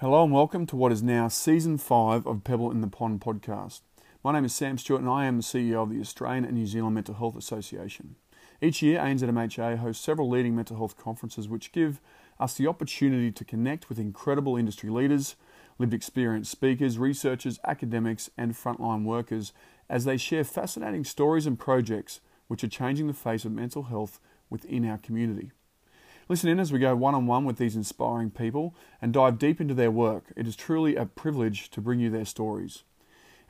Hello and welcome to what is now Season 5 of Pebble in the Pond podcast. My name is Sam Stewart and I am the CEO of the Australian and New Zealand Mental Health Association. Each year, ANZMHA hosts several leading mental health conferences which give us the opportunity to connect with incredible industry leaders, lived experience speakers, researchers, academics and frontline workers as they share fascinating stories and projects which are changing the face of mental health within our community. Listen in as we go one-on-one with these inspiring people and dive deep into their work. It is truly a privilege to bring you their stories.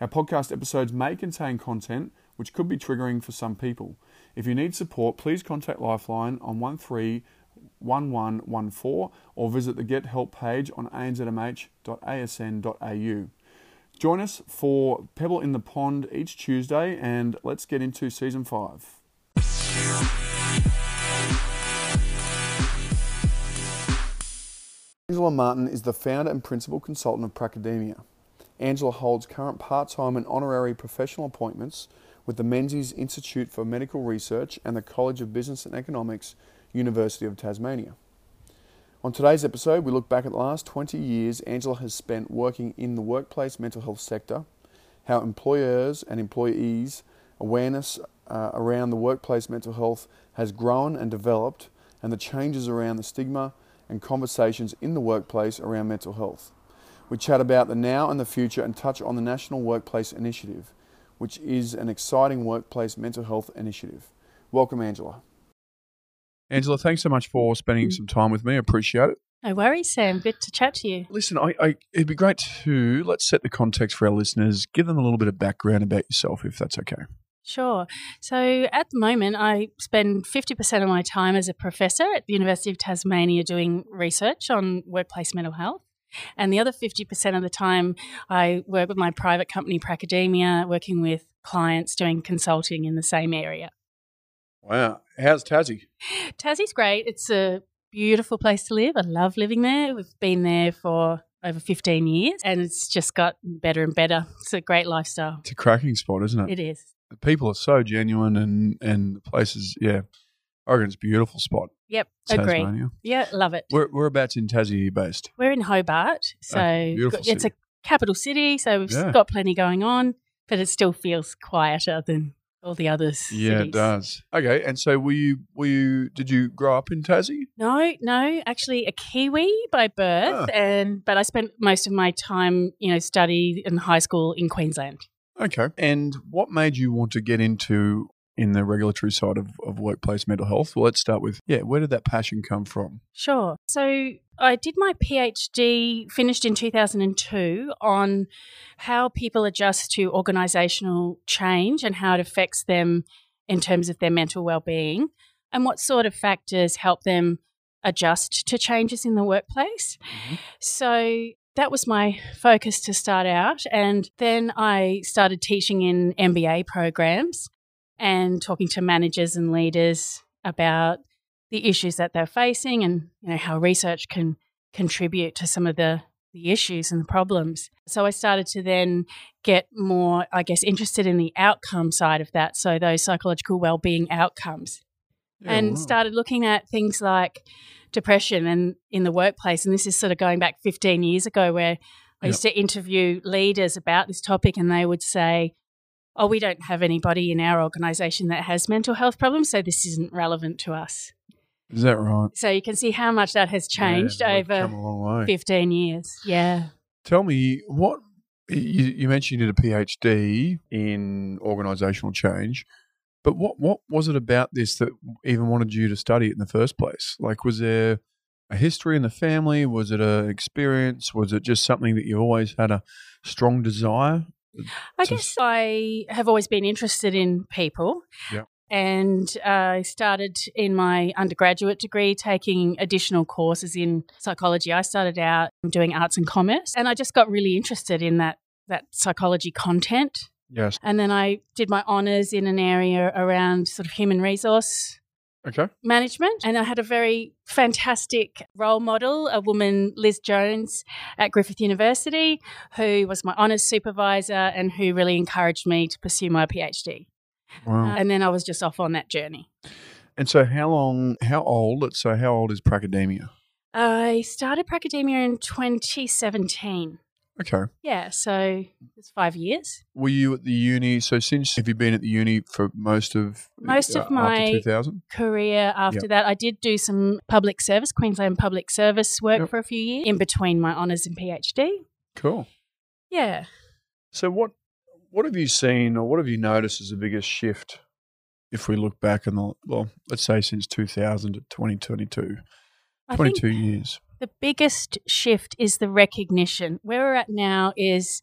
Our podcast episodes may contain content which could be triggering for some people. If you need support, please contact Lifeline on 131114 or visit the Get Help page on anzmh.asn.au. Join us for Pebble in the Pond each Tuesday, and let's get into Season 5. Angela Martin is the founder and principal consultant of Pracademia. Angela holds current part-time and honorary professional appointments with the Menzies Institute for Medical Research and the College of Business and Economics, University of Tasmania. On today's episode, we look back at the last 20 years Angela has spent working in the workplace mental health sector, how employers and employees' awareness around the workplace mental health has grown and developed, and the changes around the stigma and conversations in the workplace around mental health. We chat about the now and the future and touch on the National Workplace Initiative, which is an exciting workplace mental health initiative. Welcome, Angela. Angela, thanks so much for spending some time with me. I appreciate it. No worries, Sam. Good to chat to you. Listen, it'd be great to, let's set the context for our listeners. Give them a little bit of background about yourself, if that's okay. Sure. So at the moment, I spend 50% of my time as a professor at the University of Tasmania doing research on workplace mental health. And the other 50% of the time, I work with my private company, Pracademia, working with clients doing consulting in the same area. Wow. How's Tassie? Tassie's great. It's a beautiful place to live. I love living there. We've been there for over 15 years and it's just got better and better. It's a great lifestyle. It's a cracking spot, isn't it? It is. The people are so genuine and the place is, yeah, I reckon it's a beautiful spot. Yep, agree. Yeah, love it. Whereabouts in Tassie are you based? We're in Hobart. So it's a capital city, so we've got plenty going on, but it still feels quieter than all the others. Yeah, cities. It does. Okay, and so did you grow up in Tassie? No, actually a Kiwi by birth, but I spent most of my time, study in high school in Queensland. Okay, and what made you want to get in the regulatory side of workplace mental health? Well, let's start with, where did that passion come from? Sure. So I did my PhD, finished in 2002, on how people adjust to organisational change and how it affects them in terms of their mental well-being and what sort of factors help them adjust to changes in the workplace. Mm-hmm. So that was my focus to start out, and then I started teaching in MBA programs and talking to managers and leaders about the issues that they're facing and how research can contribute to some of the issues and the problems. So I started to then get more, interested in the outcome side of that, so those psychological wellbeing outcomes, started looking at things like depression and in the workplace. And this is sort of going back 15 years ago where I used to interview leaders about this topic and they would say, oh, we don't have anybody in our organisation that has mental health problems, so this isn't relevant to us. Is that right? So you can see how much that has changed over 15 years. Yeah. Tell me, what you mentioned you did a PhD in organisational change, but what was it about this that even wanted you to study it in the first place? Like, was there a history in the family? Was it an experience? Was it just something that you always had a strong desire? I guess I have always been interested in people and I started in my undergraduate degree taking additional courses in psychology. I started out doing arts and commerce and I just got really interested in that psychology content. Yes. And then I did my honours in an area around sort of human resource management, and I had a very fantastic role model, a woman, Liz Jones, at Griffith University, who was my honours supervisor and who really encouraged me to pursue my PhD. Wow. And then I was just off on that journey. And so how old is Pracademia? I started Pracademia in 2017. Okay. Yeah, so it's 5 years. Were you at the uni? So have you been at the uni for most of my career after that? I did do some public service, Queensland public service work for a few years in between my honours and PhD. Cool. Yeah. So what have you seen or what have you noticed as the biggest shift if we look back in let's say since 2000 to 2022? 22 years. The biggest shift is the recognition. Where we're at now is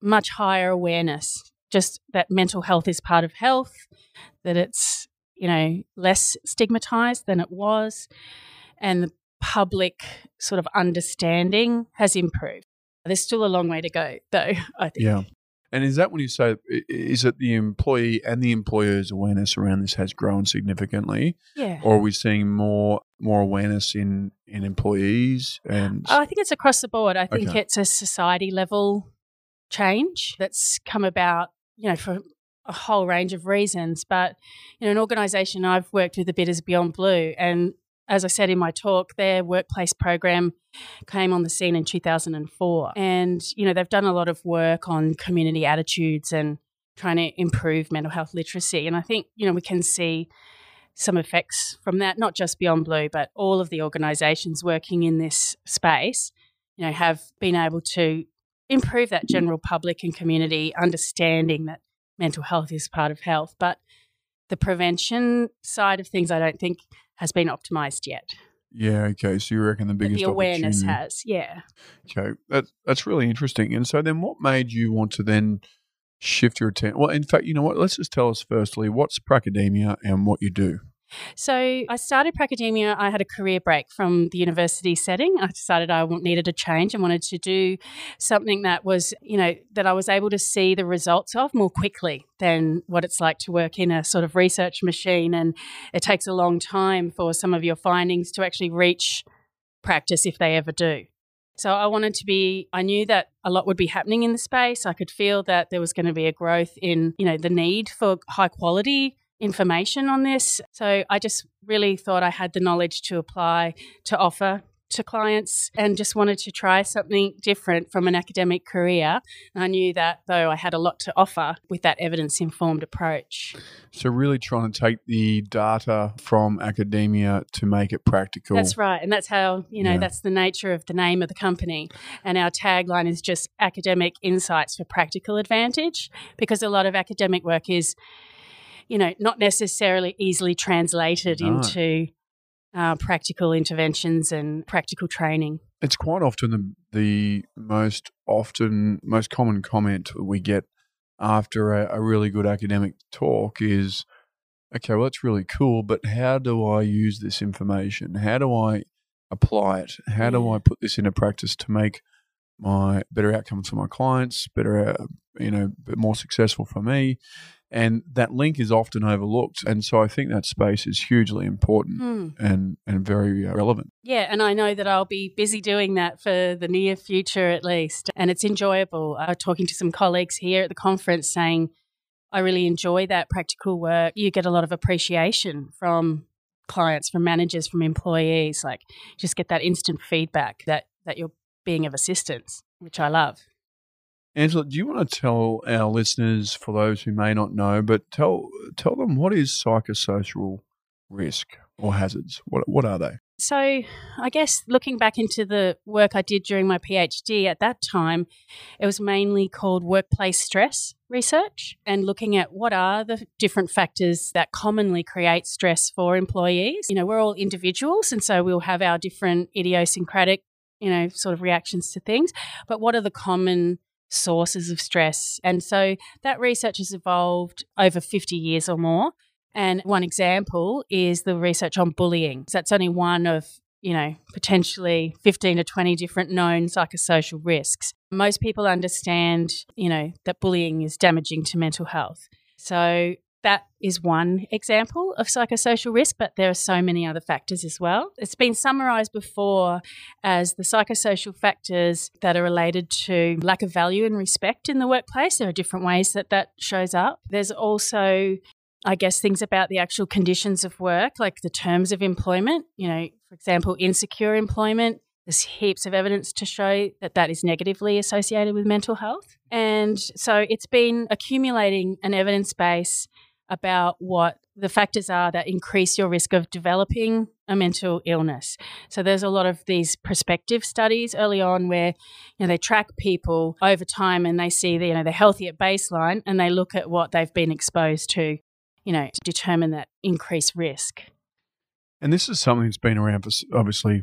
much higher awareness, just that mental health is part of health, that it's, less stigmatized than it was, and the public sort of understanding has improved. There's still a long way to go, though, I think. Yeah. And is that when you say, is it the employee and the employer's awareness around this has grown significantly? Yeah. Or are we seeing more awareness in employees? And I think it's across the board. I think it's a society level change that's come about, for a whole range of reasons. But, an organisation I've worked with a bit is Beyond Blue. And as I said in my talk, their workplace program came on the scene in 2004. And, they've done a lot of work on community attitudes and trying to improve mental health literacy. And I think, we can see some effects from that, not just Beyond Blue, but all of the organisations working in this space, have been able to improve that general public and community understanding that mental health is part of health. But the prevention side of things, I don't think has been optimised yet. Yeah, okay. So you reckon the biggest opportunity. The awareness has, yeah. Okay, that's really interesting. And so then what made you want to then shift your attention? Well, in fact, you know what? Let's just tell us firstly, what's Pracademia and what you do? So I started Pracademia. I had a career break from the university setting. I decided I needed a change and wanted to do something that was, that I was able to see the results of more quickly than what it's like to work in a sort of research machine. And it takes a long time for some of your findings to actually reach practice if they ever do. So I knew that a lot would be happening in the space. I could feel that there was going to be a growth in, the need for high quality information on this. So I just really thought I had the knowledge to apply, to offer to clients, and just wanted to try something different from an academic career. And I knew that though I had a lot to offer with that evidence-informed approach. So really trying to take the data from academia to make it practical. That's right. And that's how, that's the nature of the name of the company. And our tagline is just academic insights for practical advantage, because a lot of academic work is not necessarily easily translated into practical interventions and practical training. It's quite often the most common comment we get after a really good academic talk is, okay, well, that's really cool, but how do I use this information? How do I apply it? How do I put this into practice to make my better outcomes for my clients, better, more successful for me? And that link is often overlooked. And so I think that space is hugely important and very relevant. Yeah, and I know that I'll be busy doing that for the near future at least. And it's enjoyable. I'm talking to some colleagues here at the conference saying, I really enjoy that practical work. You get a lot of appreciation from clients, from managers, from employees, like just get that instant feedback that you're being of assistance, which I love. Angela, do you want to tell our listeners, for those who may not know, but tell them what is psychosocial risk or hazards? What are they? So I guess looking back into the work I did during my PhD at that time, it was mainly called workplace stress research, and looking at what are the different factors that commonly create stress for employees. We're all individuals, and so we'll have our different idiosyncratic, sort of reactions to things. But what are the common sources of stress? And so that research has evolved over 50 years or more. And one example is the research on bullying. So that's only one of, potentially 15 to 20 different known psychosocial risks. Most people understand, that bullying is damaging to mental health. So that is one example of psychosocial risk, but there are so many other factors as well. It's been summarised before as the psychosocial factors that are related to lack of value and respect in the workplace. There are different ways that that shows up. There's also, I guess, things about the actual conditions of work, like the terms of employment, you know, for example, insecure employment. There's heaps of evidence to show that that is negatively associated with mental health. And so it's been accumulating an evidence base about what the factors are that increase your risk of developing a mental illness. So there's a lot of these prospective studies early on where, you know, they track people over time and they see, you know, they're healthy at baseline and they look at what they've been exposed to, you know, to determine that increased risk. And this is something that's been around for obviously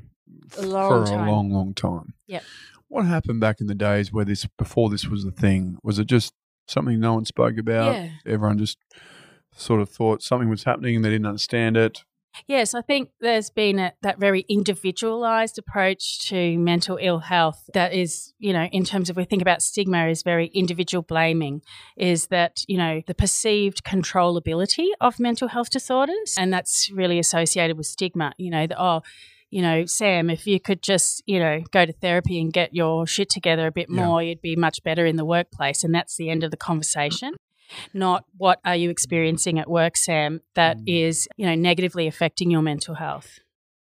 a long, long time. Yeah. What happened back in the days where this, before this was a thing? Was it just something no one spoke about? Yeah. Everyone just sort of thought something was happening and they didn't understand it? Yes, I think there's been that very individualised approach to mental ill health that is, you know, in terms of we think about stigma, is very individual blaming, is that, you know, the perceived controllability of mental health disorders, and that's really associated with stigma, you know, you know, Sam, if you could just, you know, go to therapy and get your shit together a bit more, you'd be much better in the workplace. And that's the end of the conversation. Not what are you experiencing at work, Sam, that is, you know, negatively affecting your mental health.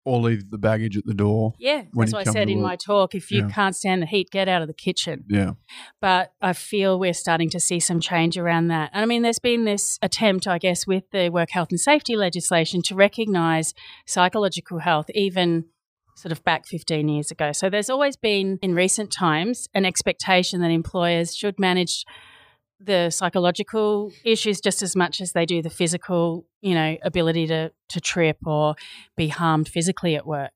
Or leave the baggage at the door. Yeah, that's what I said in my talk. If you can't stand the heat, get out of the kitchen. Yeah. But I feel we're starting to see some change around that. And I mean, there's been this attempt, I guess, with the work health and safety legislation to recognise psychological health, even sort of back 15 years ago. So there's always been, in recent times, an expectation that employers should manage the psychological issues just as much as they do the physical, you know, ability to trip or be harmed physically at work.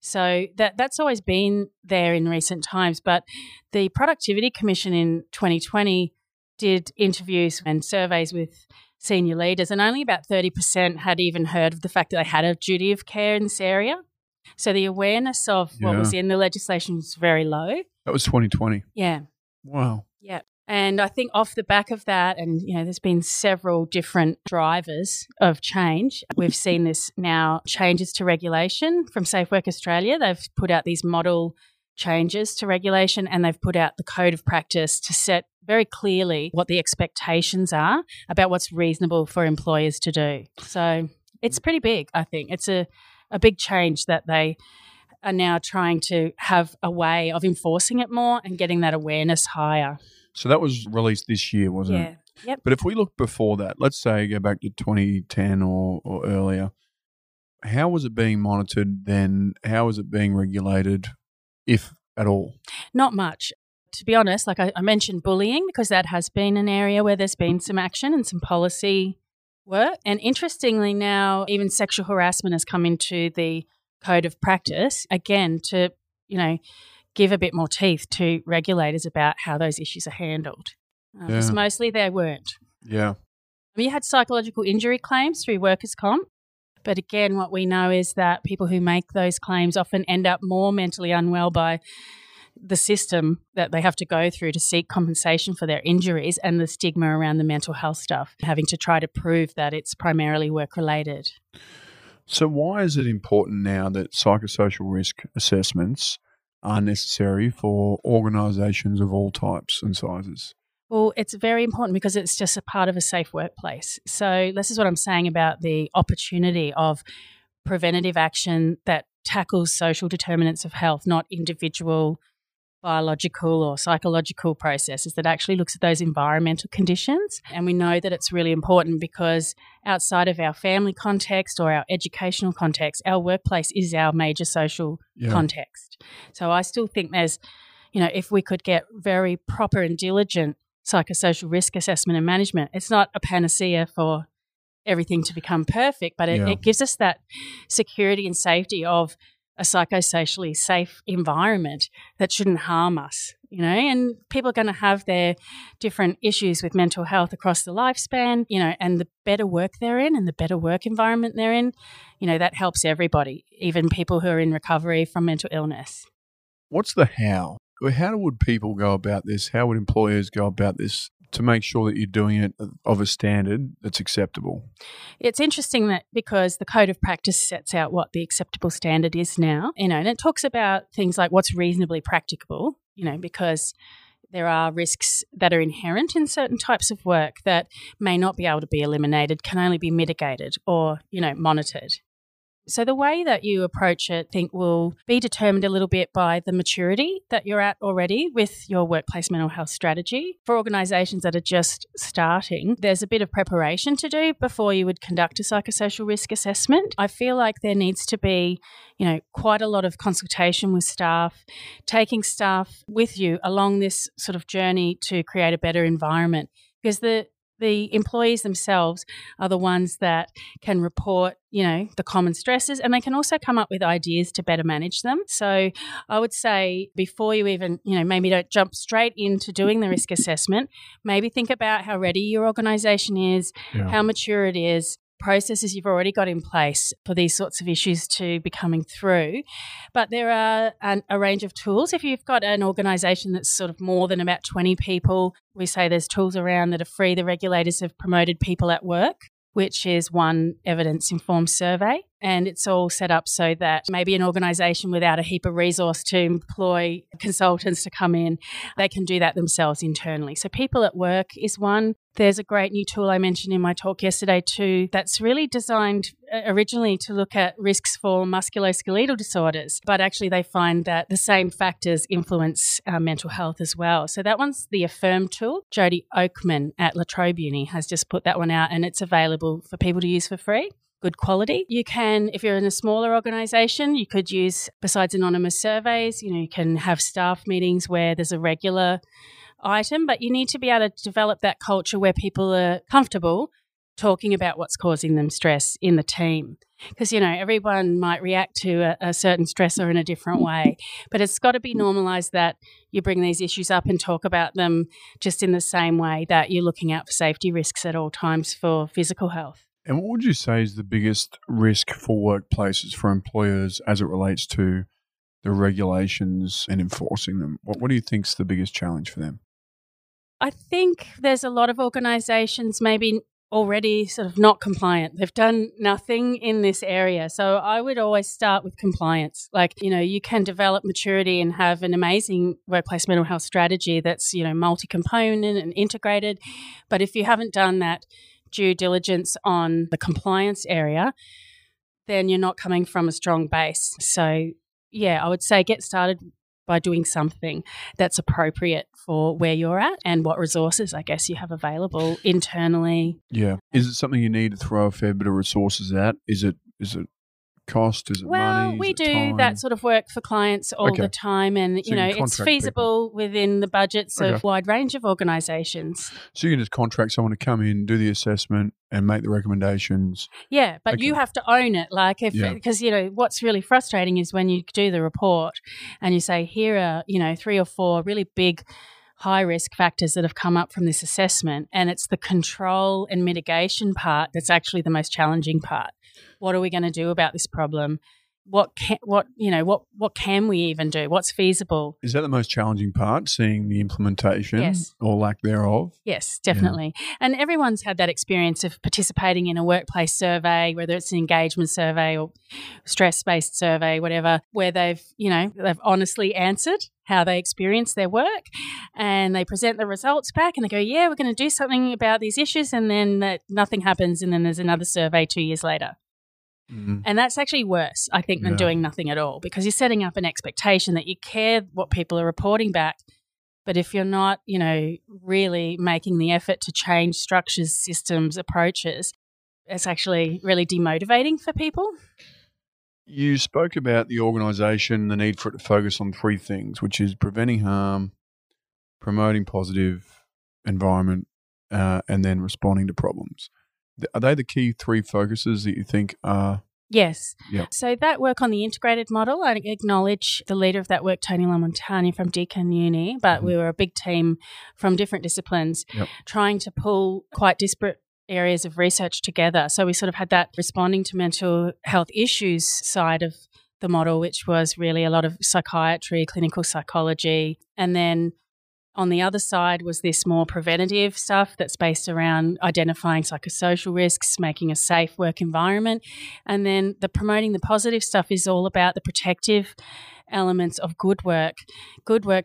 So that's always been there in recent times. But the Productivity Commission in 2020 did interviews and surveys with senior leaders, and only about 30% had even heard of the fact that they had a duty of care in this area. So the awareness of what was in the legislation was very low. That was 2020. Yeah. Wow. Yeah. And I think off the back of that, and, you know, there's been several different drivers of change. We've seen this now, changes to regulation from Safe Work Australia. They've put out these model changes to regulation and they've put out the code of practice to set very clearly what the expectations are about what's reasonable for employers to do. So it's pretty big, I think. It's a big change that they are now trying to have a way of enforcing it more and getting that awareness higher. So that was released this year, wasn't it? Yeah. Yep. But if we look before that, let's say go back to 2010 or earlier, how was it being monitored then? How was it being regulated, if at all? Not much. To be honest, like I mentioned bullying, because that has been an area where there's been some action and some policy work. And interestingly now, even sexual harassment has come into the code of practice, again, to, you know, give a bit more teeth to regulators about how those issues are handled. Because mostly they weren't. Yeah. We had psychological injury claims through workers' comp, but again, what we know is that people who make those claims often end up more mentally unwell by the system that they have to go through to seek compensation for their injuries, and the stigma around the mental health stuff, having to try to prove that it's primarily work-related. So why is it important now that psychosocial risk assessments are necessary for organisations of all types and sizes? Well, it's very important because it's just a part of a safe workplace. So this is what I'm saying about the opportunity of preventative action that tackles social determinants of health, not individual biological or psychological processes, that actually looks at those environmental conditions. And we know that it's really important because outside of our family context or our educational context, our workplace is our major social context. So I still think there's, you know, if we could get very proper and diligent psychosocial risk assessment and management, it's not a panacea for everything to become perfect, but it gives us that security and safety of a psychosocially safe environment that shouldn't harm us, you know, and people are going to have their different issues with mental health across the lifespan, you know, and the better work they're in and the better work environment they're in, you know, that helps everybody, even people who are in recovery from mental illness. What's the how? How would people go about this? How would employers go about this to make sure that you're doing it of a standard that's acceptable. It's interesting that because the Code of Practice sets out what the acceptable standard is now, you know, and it talks about things like what's reasonably practicable, you know, because there are risks that are inherent in certain types of work that may not be able to be eliminated, can only be mitigated or, you know, monitored. So the way that you approach it, I think, will be determined a little bit by the maturity that you're at already with your workplace mental health strategy. For organisations that are just starting, there's a bit of preparation to do before you would conduct a psychosocial risk assessment. I feel like there needs to be, you know, quite a lot of consultation with staff, taking staff with you along this sort of journey to create a better environment, because the employees themselves are the ones that can report, you know, the common stresses, and they can also come up with ideas to better manage them. So I would say before you even, you know, maybe don't jump straight into doing the risk assessment, maybe think about how ready your organisation is, how mature it is, processes you've already got in place for these sorts of issues to be coming through. But there are a range of tools. If you've got an organisation that's sort of more than about 20 people, we say there's tools around that are free. The regulators have promoted People at Work, which is one evidence-informed survey, and it's all set up so that maybe an organisation without a heap of resource to employ consultants to come in, they can do that themselves internally. So People at Work is one. There's a great new tool I mentioned in my talk yesterday too that's really designed originally to look at risks for musculoskeletal disorders, but actually they find that the same factors influence mental health as well. So that one's the Affirm tool. Jodie Oakman at La Trobe Uni has just put that one out, and it's available for people to use for free. Good quality. You can, if you're in a smaller organisation, you could use, besides anonymous surveys, you know, you can have staff meetings where there's a regular item, but you need to be able to develop that culture where people are comfortable talking about what's causing them stress in the team. Because, you know, everyone might react to a certain stressor in a different way, but it's got to be normalised that you bring these issues up and talk about them just in the same way that you're looking out for safety risks at all times for physical health. And what would you say is the biggest risk for workplaces, for employers, as it relates to the regulations and enforcing them? What do you think is the biggest challenge for them? I think there's a lot of organisations maybe already sort of not compliant. They've done nothing in this area. So I would always start with compliance. Like, you know, you can develop maturity and have an amazing workplace mental health strategy that's, you know, multi-component and integrated. But if you haven't done that due diligence on the compliance area, then you're not coming from a strong base. So, yeah, I would say get started by doing something that's appropriate for where you're at and what resources, I guess, you have available internally. Yeah. Is it something you need to throw a fair bit of resources at? Is it cost? Is it money? Well, we do that sort of work for clients all the time, and, you know, it's feasible within the budgets of a wide range of organisations. So you can just contract someone to come in, do the assessment and make the recommendations. Yeah, but you have to own it. Like, because, you know, what's really frustrating is when you do the report and you say, here are, you know, 3 or 4 really big high-risk factors that have come up from this assessment, and it's the control and mitigation part that's actually the most challenging part. What are we going to do about this problem? What can we even do? What's feasible? Is that the most challenging part, seeing the implementation or lack thereof? Yes, definitely. Yeah. And everyone's had that experience of participating in a workplace survey, whether it's an engagement survey or stress-based survey, whatever, where they've honestly answered how they experience their work, and they present the results back and they go, yeah, we're going to do something about these issues, and then nothing happens, and then there's another survey 2 years later. Mm-hmm. And that's actually worse, I think, than doing nothing at all, because you're setting up an expectation that you care what people are reporting back. But if you're not, you know, really making the effort to change structures, systems, approaches, it's actually really demotivating for people. You spoke about the organisation, the need for it to focus on 3 things, which is preventing harm, promoting positive environment, and then responding to problems. Are they the key 3 focuses that you think are? Yes. Yep. So that work on the integrated model, I acknowledge the leader of that work, Tony LaMontagne from Deakin Uni, but we were a big team from different disciplines trying to pull quite disparate areas of research together. So we sort of had that responding to mental health issues side of the model, which was really a lot of psychiatry, clinical psychology, and then On the other side was this more preventative stuff that's based around identifying psychosocial risks, making a safe work environment. And then the promoting the positive stuff is all about the protective elements of good work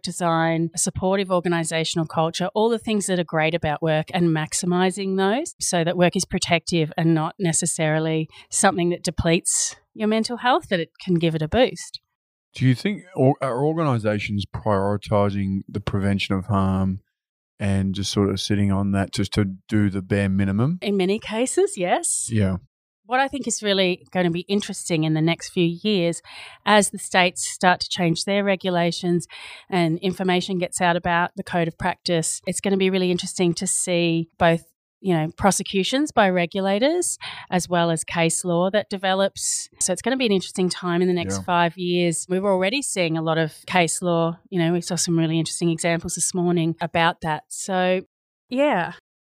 design, a supportive organisational culture, all the things that are great about work and maximising those so that work is protective and not necessarily something that depletes your mental health, that it can give it a boost. Do you think are organisations prioritising the prevention of harm and just sort of sitting on that just to do the bare minimum? In many cases, yes. Yeah. What I think is really going to be interesting in the next few years as the states start to change their regulations and information gets out about the code of practice, it's going to be really interesting to see both, you know, prosecutions by regulators as well as case law that develops. So it's going to be an interesting time in the next 5 years. We were already seeing a lot of case law. You know, we saw some really interesting examples this morning about that. So, yeah,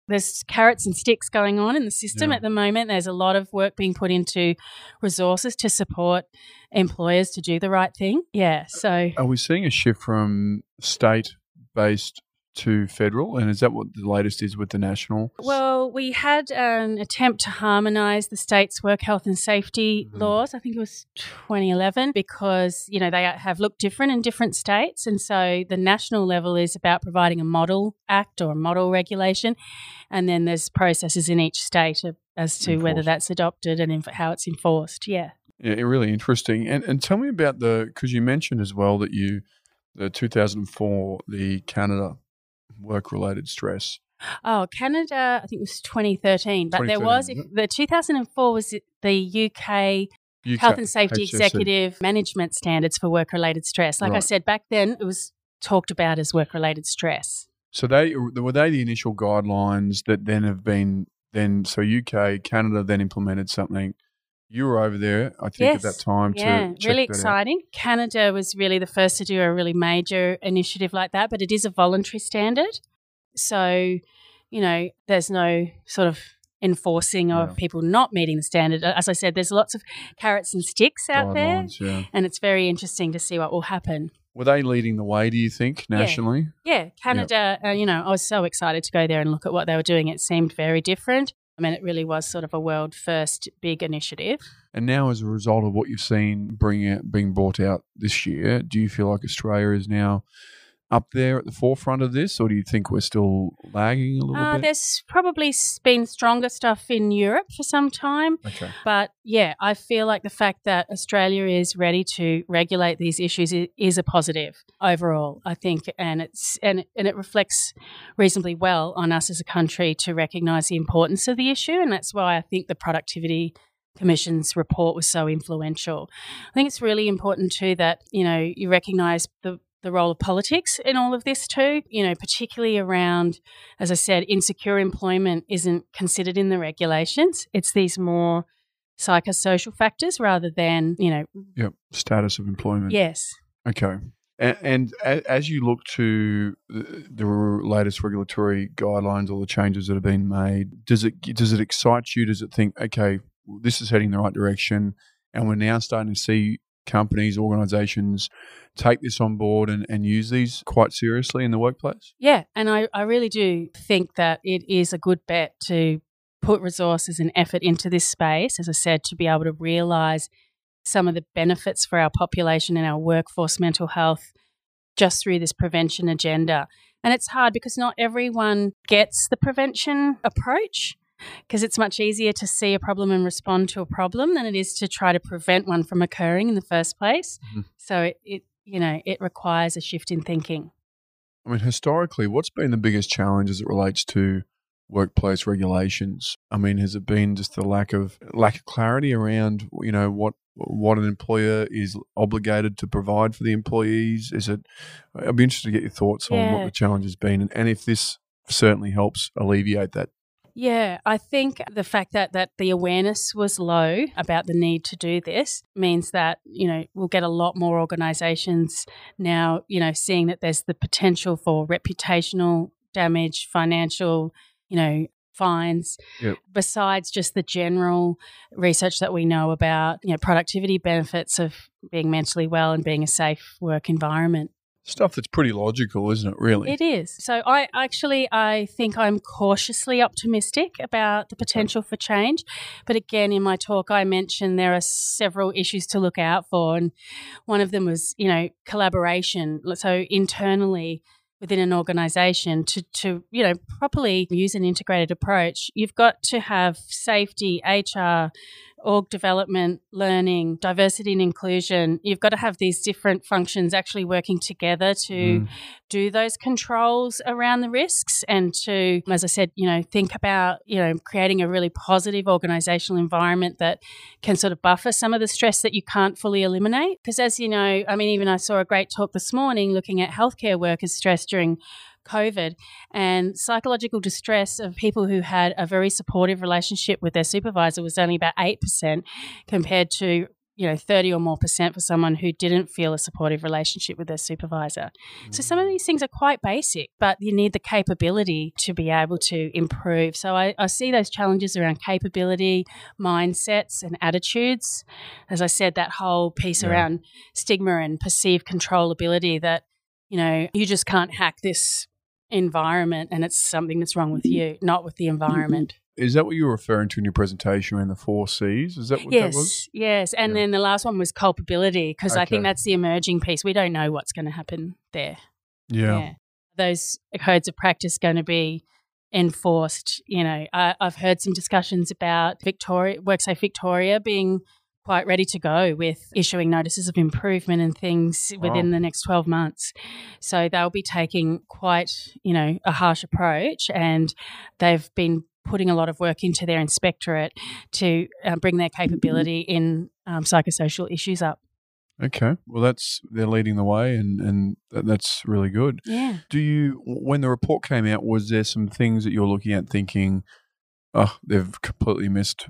there's carrots and sticks going on in the system at the moment. There's a lot of work being put into resources to support employers to do the right thing. Yeah, so. Are we seeing a shift from state-based to federal, and is that what the latest is with the national? Well, we had an attempt to harmonise the state's work health and safety laws. I think it was 2011 because, you know, they have looked different in different states, and so the national level is about providing a model act or a model regulation, and then there's processes in each state as to whether that's adopted and how it's enforced. Yeah, really interesting. And tell me about because you mentioned as well that the 2004, the Canada work-related stress. Oh, Canada, I think it was 2013. But there was, the 2004 was the UK Health and Safety HSC. Executive Management Standards for Work-Related Stress. Like I said, back then it was talked about as work-related stress. So were they the initial guidelines that then have been, so UK, Canada then implemented something. You were over there, I think, at that time to check really exciting. Out. Canada was really the first to do a really major initiative like that, but it is a voluntary standard. So, you know, there's no sort of enforcing of people not meeting the standard. As I said, there's lots of carrots and sticks out there, and it's very interesting to see what will happen. Were they leading the way, do you think, nationally? Yeah. Canada, you know, I was so excited to go there and look at what they were doing. It seemed very different. I mean, it really was sort of a world-first big initiative. And now as a result of what you've seen being brought out this year, do you feel like Australia is now up there at the forefront of this, or do you think we're still lagging a little bit? There's probably been stronger stuff in Europe for some time. Okay. But, yeah, I feel like the fact that Australia is ready to regulate these issues is a positive overall, I think, and it reflects reasonably well on us as a country to recognise the importance of the issue, and that's why I think the Productivity Commission's report was so influential. I think it's really important too that, you know, you recognise the role of politics in all of this too, you know, particularly around, as I said, insecure employment isn't considered in the regulations. It's these more psychosocial factors rather than, you know. Yeah, status of employment. Yes. Okay. And as you look to the latest regulatory guidelines, all the changes that have been made, does it excite you? Does it think, okay, this is heading in the right direction and we're now starting to see companies, organisations take this on board and use these quite seriously in the workplace? Yeah, and I really do think that it is a good bet to put resources and effort into this space, as I said, to be able to realise some of the benefits for our population and our workforce mental health just through this prevention agenda. And it's hard because not everyone gets the prevention approach, because it's much easier to see a problem and respond to a problem than it is to try to prevent one from occurring in the first place. Mm-hmm. So it requires a shift in thinking. I mean, historically, what's been the biggest challenge as it relates to workplace regulations? I mean, has it been just the lack of clarity around, you know, what an employer is obligated to provide for the employees? I'd be interested to get your thoughts on what the challenge has been and if this certainly helps alleviate that. Yeah, I think the fact that the awareness was low about the need to do this means that, you know, we'll get a lot more organisations now, you know, seeing that there's the potential for reputational damage, financial, you know, fines, besides just the general research that we know about, you know, productivity benefits of being mentally well and being a safe work environment. Stuff that's pretty logical, isn't it, really? It is. So I think I'm cautiously optimistic about the potential for change. But again, in my talk, I mentioned there are several issues to look out for. And one of them was, collaboration. So internally within an organisation to properly use an integrated approach, you've got to have safety, HR, org development, learning, diversity and inclusion. You've got to have these different functions actually working together to do those controls around the risks and to, as I said, think about, creating a really positive organisational environment that can sort of buffer some of the stress that you can't fully eliminate. Because as you know, even I saw a great talk this morning looking at healthcare workers' stress during COVID and psychological distress of people who had a very supportive relationship with their supervisor was only about 8% compared to 30% or more for someone who didn't feel a supportive relationship with their supervisor. So some of these things are quite basic, but you need the capability to be able to improve. So I see those challenges around capability, mindsets and attitudes. As I said, that whole piece around stigma and perceived controllability that you just can't hack this environment and it's something that's wrong with you, not with the environment. Is that what you were referring to in your presentation around the 4 C's? Is that what that was? Yes. And then the last one was culpability because I think that's the emerging piece. We don't know what's going to happen there. Yeah. Those codes of practice going to be enforced. I've heard some discussions about WorkSafe Victoria being quite ready to go with issuing notices of improvement and things within the next 12 months. So they'll be taking quite, a harsh approach, and they've been putting a lot of work into their inspectorate to bring their capability in psychosocial issues up. Okay. Well, they're leading the way and that's really good. Yeah. When the report came out, was there some things that you're looking at thinking, they've completely missed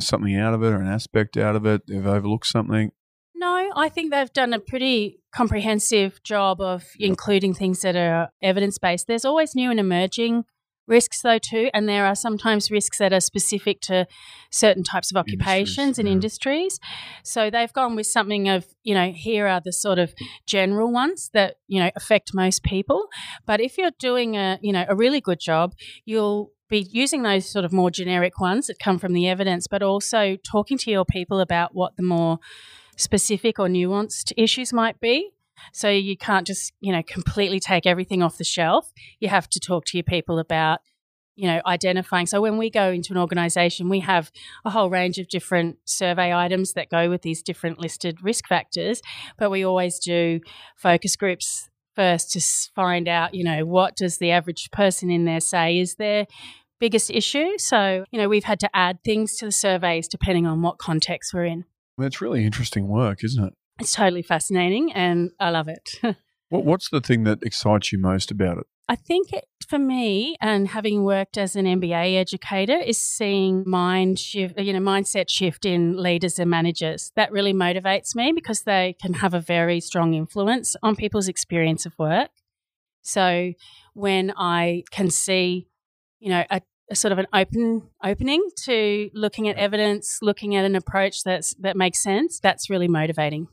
something out of it or an aspect out of it? They've overlooked something? No, I think they've done a pretty comprehensive job of including things that are evidence-based. There's always new and emerging risks though too, and there are sometimes risks that are specific to certain types of occupations and industries. So they've gone with something of, here are the sort of general ones that, affect most people. But if you're doing a really good job, you'll be using those sort of more generic ones that come from the evidence, but also talking to your people about what the more specific or nuanced issues might be. So you can't just, completely take everything off the shelf. You have to talk to your people about, identifying. So when we go into an organisation, we have a whole range of different survey items that go with these different listed risk factors, but we always do focus groups first to find out, what does the average person in there say is their biggest issue. So, we've had to add things to the surveys depending on what context we're in. Well, it's really interesting work, isn't it? It's totally fascinating and I love it. What's the thing that excites you most about it? I think for me, and having worked as an MBA educator, is seeing mindset shift in leaders and managers. That really motivates me because they can have a very strong influence on people's experience of work. So when I can see, a sort of an opening to looking at evidence, looking at an approach that makes sense, that's really motivating.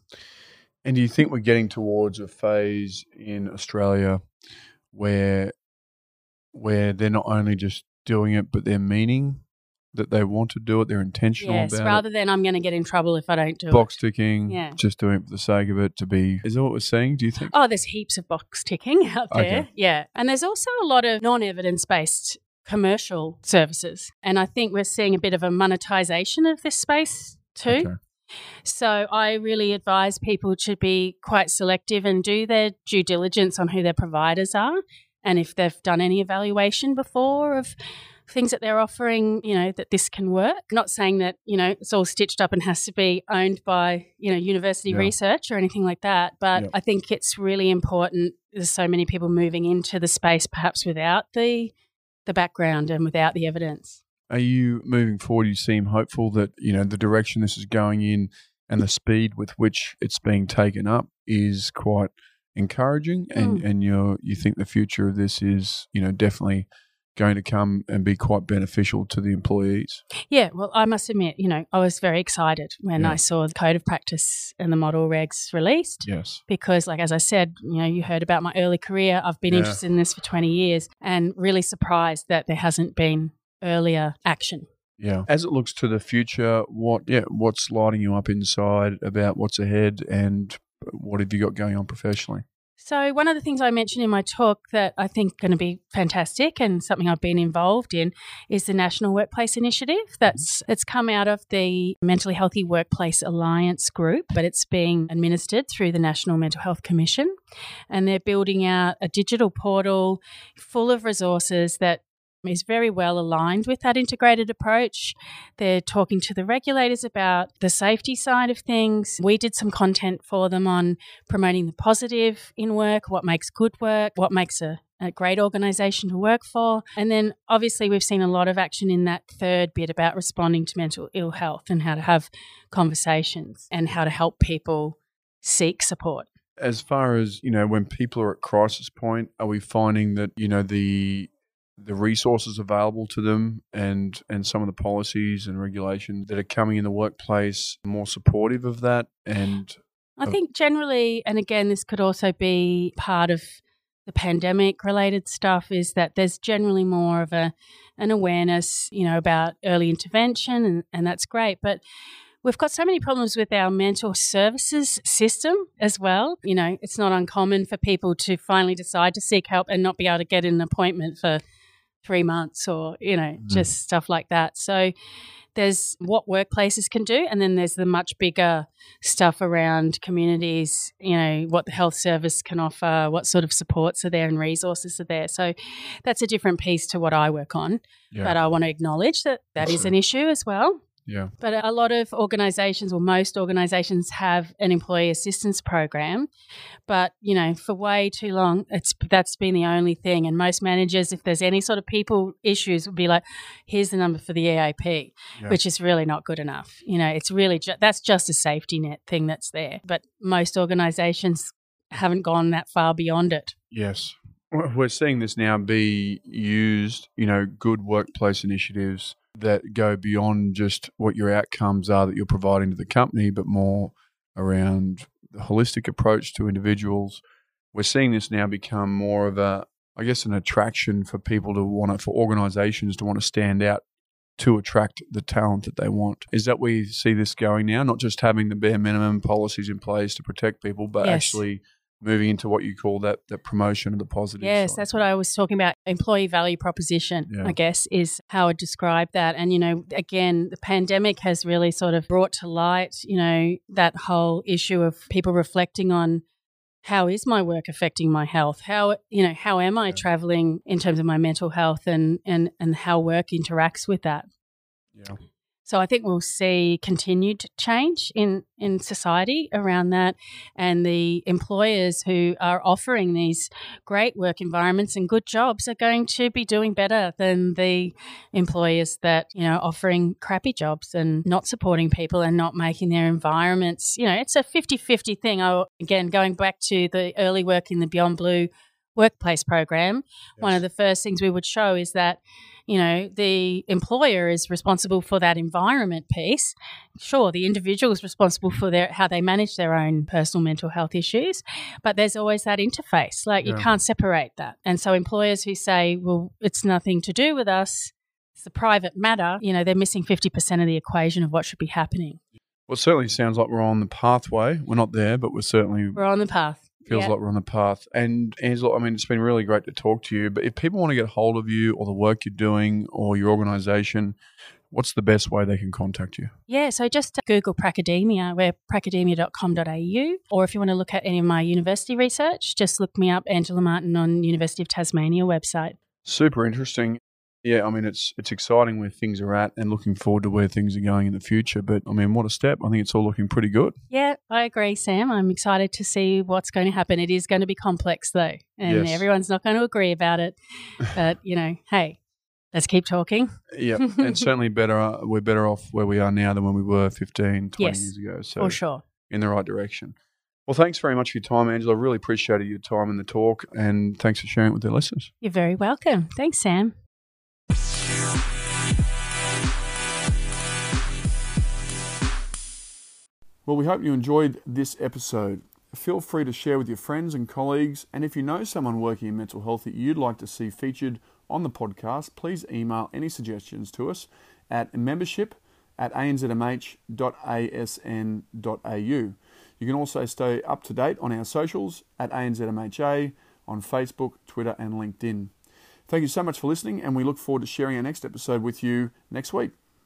And do you think we're getting towards a phase in Australia where they're not only just doing it, but they're meaning that they want to do it, they're intentional about it? Yes, rather than I'm going to get in trouble if I don't do it. Box ticking, just doing it for the sake of it to be – is that what we're seeing, do you think? Oh, there's heaps of box ticking out there, yeah. And there's also a lot of non-evidence-based commercial services, and I think we're seeing a bit of a monetization of this space too. Okay. So I really advise people to be quite selective and do their due diligence on who their providers are and if they've done any evaluation before of things that they're offering, that this can work. I'm not saying that, it's all stitched up and has to be owned by, university research or anything like that, but I think it's really important. There's so many people moving into the space perhaps without the background and without the evidence. Are you moving forward? You seem hopeful that, the direction this is going in and the speed with which it's being taken up is quite encouraging and you think the future of this is, definitely going to come and be quite beneficial to the employees. Yeah, well, I must admit, you know, I was very excited when I saw the Code of Practice and the Model Regs released. Yes. Because, like, as I said, you know, you heard about my early career. I've been interested in this for 20 years and really surprised that there hasn't been earlier action. Yeah. As it looks to the future, what's lighting you up inside about what's ahead and what have you got going on professionally? So one of the things I mentioned in my talk that I think is going to be fantastic and something I've been involved in is the National Workplace Initiative. It's come out of the Mentally Healthy Workplace Alliance group, but it's being administered through the National Mental Health Commission, and they're building out a digital portal full of resources that is very well aligned with that integrated approach. They're talking to the regulators about the safety side of things. We did some content for them on promoting the positive in work, what makes good work, what makes a great organisation to work for. And then obviously we've seen a lot of action in that third bit about responding to mental ill health and how to have conversations and how to help people seek support. As far as, you know, when people are at crisis point, are we finding that, you know, the resources available to them and some of the policies and regulations that are coming in the workplace more supportive of that? And I think generally, and again, this could also be part of the pandemic-related stuff, is that there's generally more of an awareness, you know, about early intervention, and that's great. But we've got so many problems with our mental services system as well. You know, it's not uncommon for people to finally decide to seek help and not be able to get an appointment for 3 months or, you know, just stuff like that. So there's what workplaces can do, and then there's the much bigger stuff around communities, you know, what the health service can offer, what sort of supports are there and resources are there. So that's a different piece to what I work on, but I want to acknowledge that is an issue as well. Yeah. But a lot of organisations, or most organisations, have an employee assistance program. But, you know, for way too long, that's been the only thing. And most managers, if there's any sort of people issues, would be like, here's the number for the EAP, which is really not good enough. You know, it's really that's just a safety net thing that's there. But most organisations haven't gone that far beyond it. Yes. We're seeing this now be used, you know, good workplace initiatives that go beyond just what your outcomes are that you're providing to the company, but more around the holistic approach to individuals. We're seeing this now become more of an attraction for people for organisations to want to stand out to attract the talent that they want. Is that where you see this going now? Not just having the bare minimum policies in place to protect people, but actually moving into what you call that promotion of the positive side. That's what I was talking about. Employee value proposition, I guess, is how I describe that. And, you know, again, the pandemic has really sort of brought to light, you know, that whole issue of people reflecting on, how is my work affecting my health? How, you know, how am I traveling in terms of my mental health and how work interacts with that? Yeah. So I think we'll see continued change in society around that, and the employers who are offering these great work environments and good jobs are going to be doing better than the employers that, you know, offering crappy jobs and not supporting people and not making their environments. You know, it's a 50-50 thing. Again, going back to the early work in the Beyond Blue workplace program, one of the first things we would show is that, you know, the employer is responsible for that environment piece. Sure, the individual is responsible for how they manage their own personal mental health issues, but there's always that interface. Like, you can't separate that. And so employers who say, well, it's nothing to do with us, it's a private matter, you know, they're missing 50% of the equation of what should be happening. Well, it certainly sounds like we're on the pathway. We're not there, but we're on the path. Feels like we're on the path. And Angela, I mean, it's been really great to talk to you, but if people want to get hold of you or the work you're doing or your organisation, what's the best way they can contact you? Yeah, so just Google Pracademia. We're pracademia.com.au. Or if you want to look at any of my university research, just look me up, Angela Martin, on University of Tasmania website. Super interesting. Yeah, I mean, it's exciting where things are at and looking forward to where things are going in the future. But, I mean, what a step. I think it's all looking pretty good. Yeah, I agree, Sam. I'm excited to see what's going to happen. It is going to be complex, though, and everyone's not going to agree about it. But, you know, hey, let's keep talking. Yeah, and certainly we're better off where we are now than when we were 15, 20 years ago. So for sure. In the right direction. Well, thanks very much for your time, Angela. I really appreciated your time in the talk, and thanks for sharing it with the listeners. You're very welcome. Thanks, Sam. Well, we hope you enjoyed this episode. Feel free to share with your friends and colleagues, and if you know someone working in mental health that you'd like to see featured on the podcast, please email any suggestions to us at membership@anzmh.asn.au. You can also stay up to date on our socials at ANZMHA on Facebook, Twitter and LinkedIn. Thank you so much for listening, and we look forward to sharing our next episode with you next week.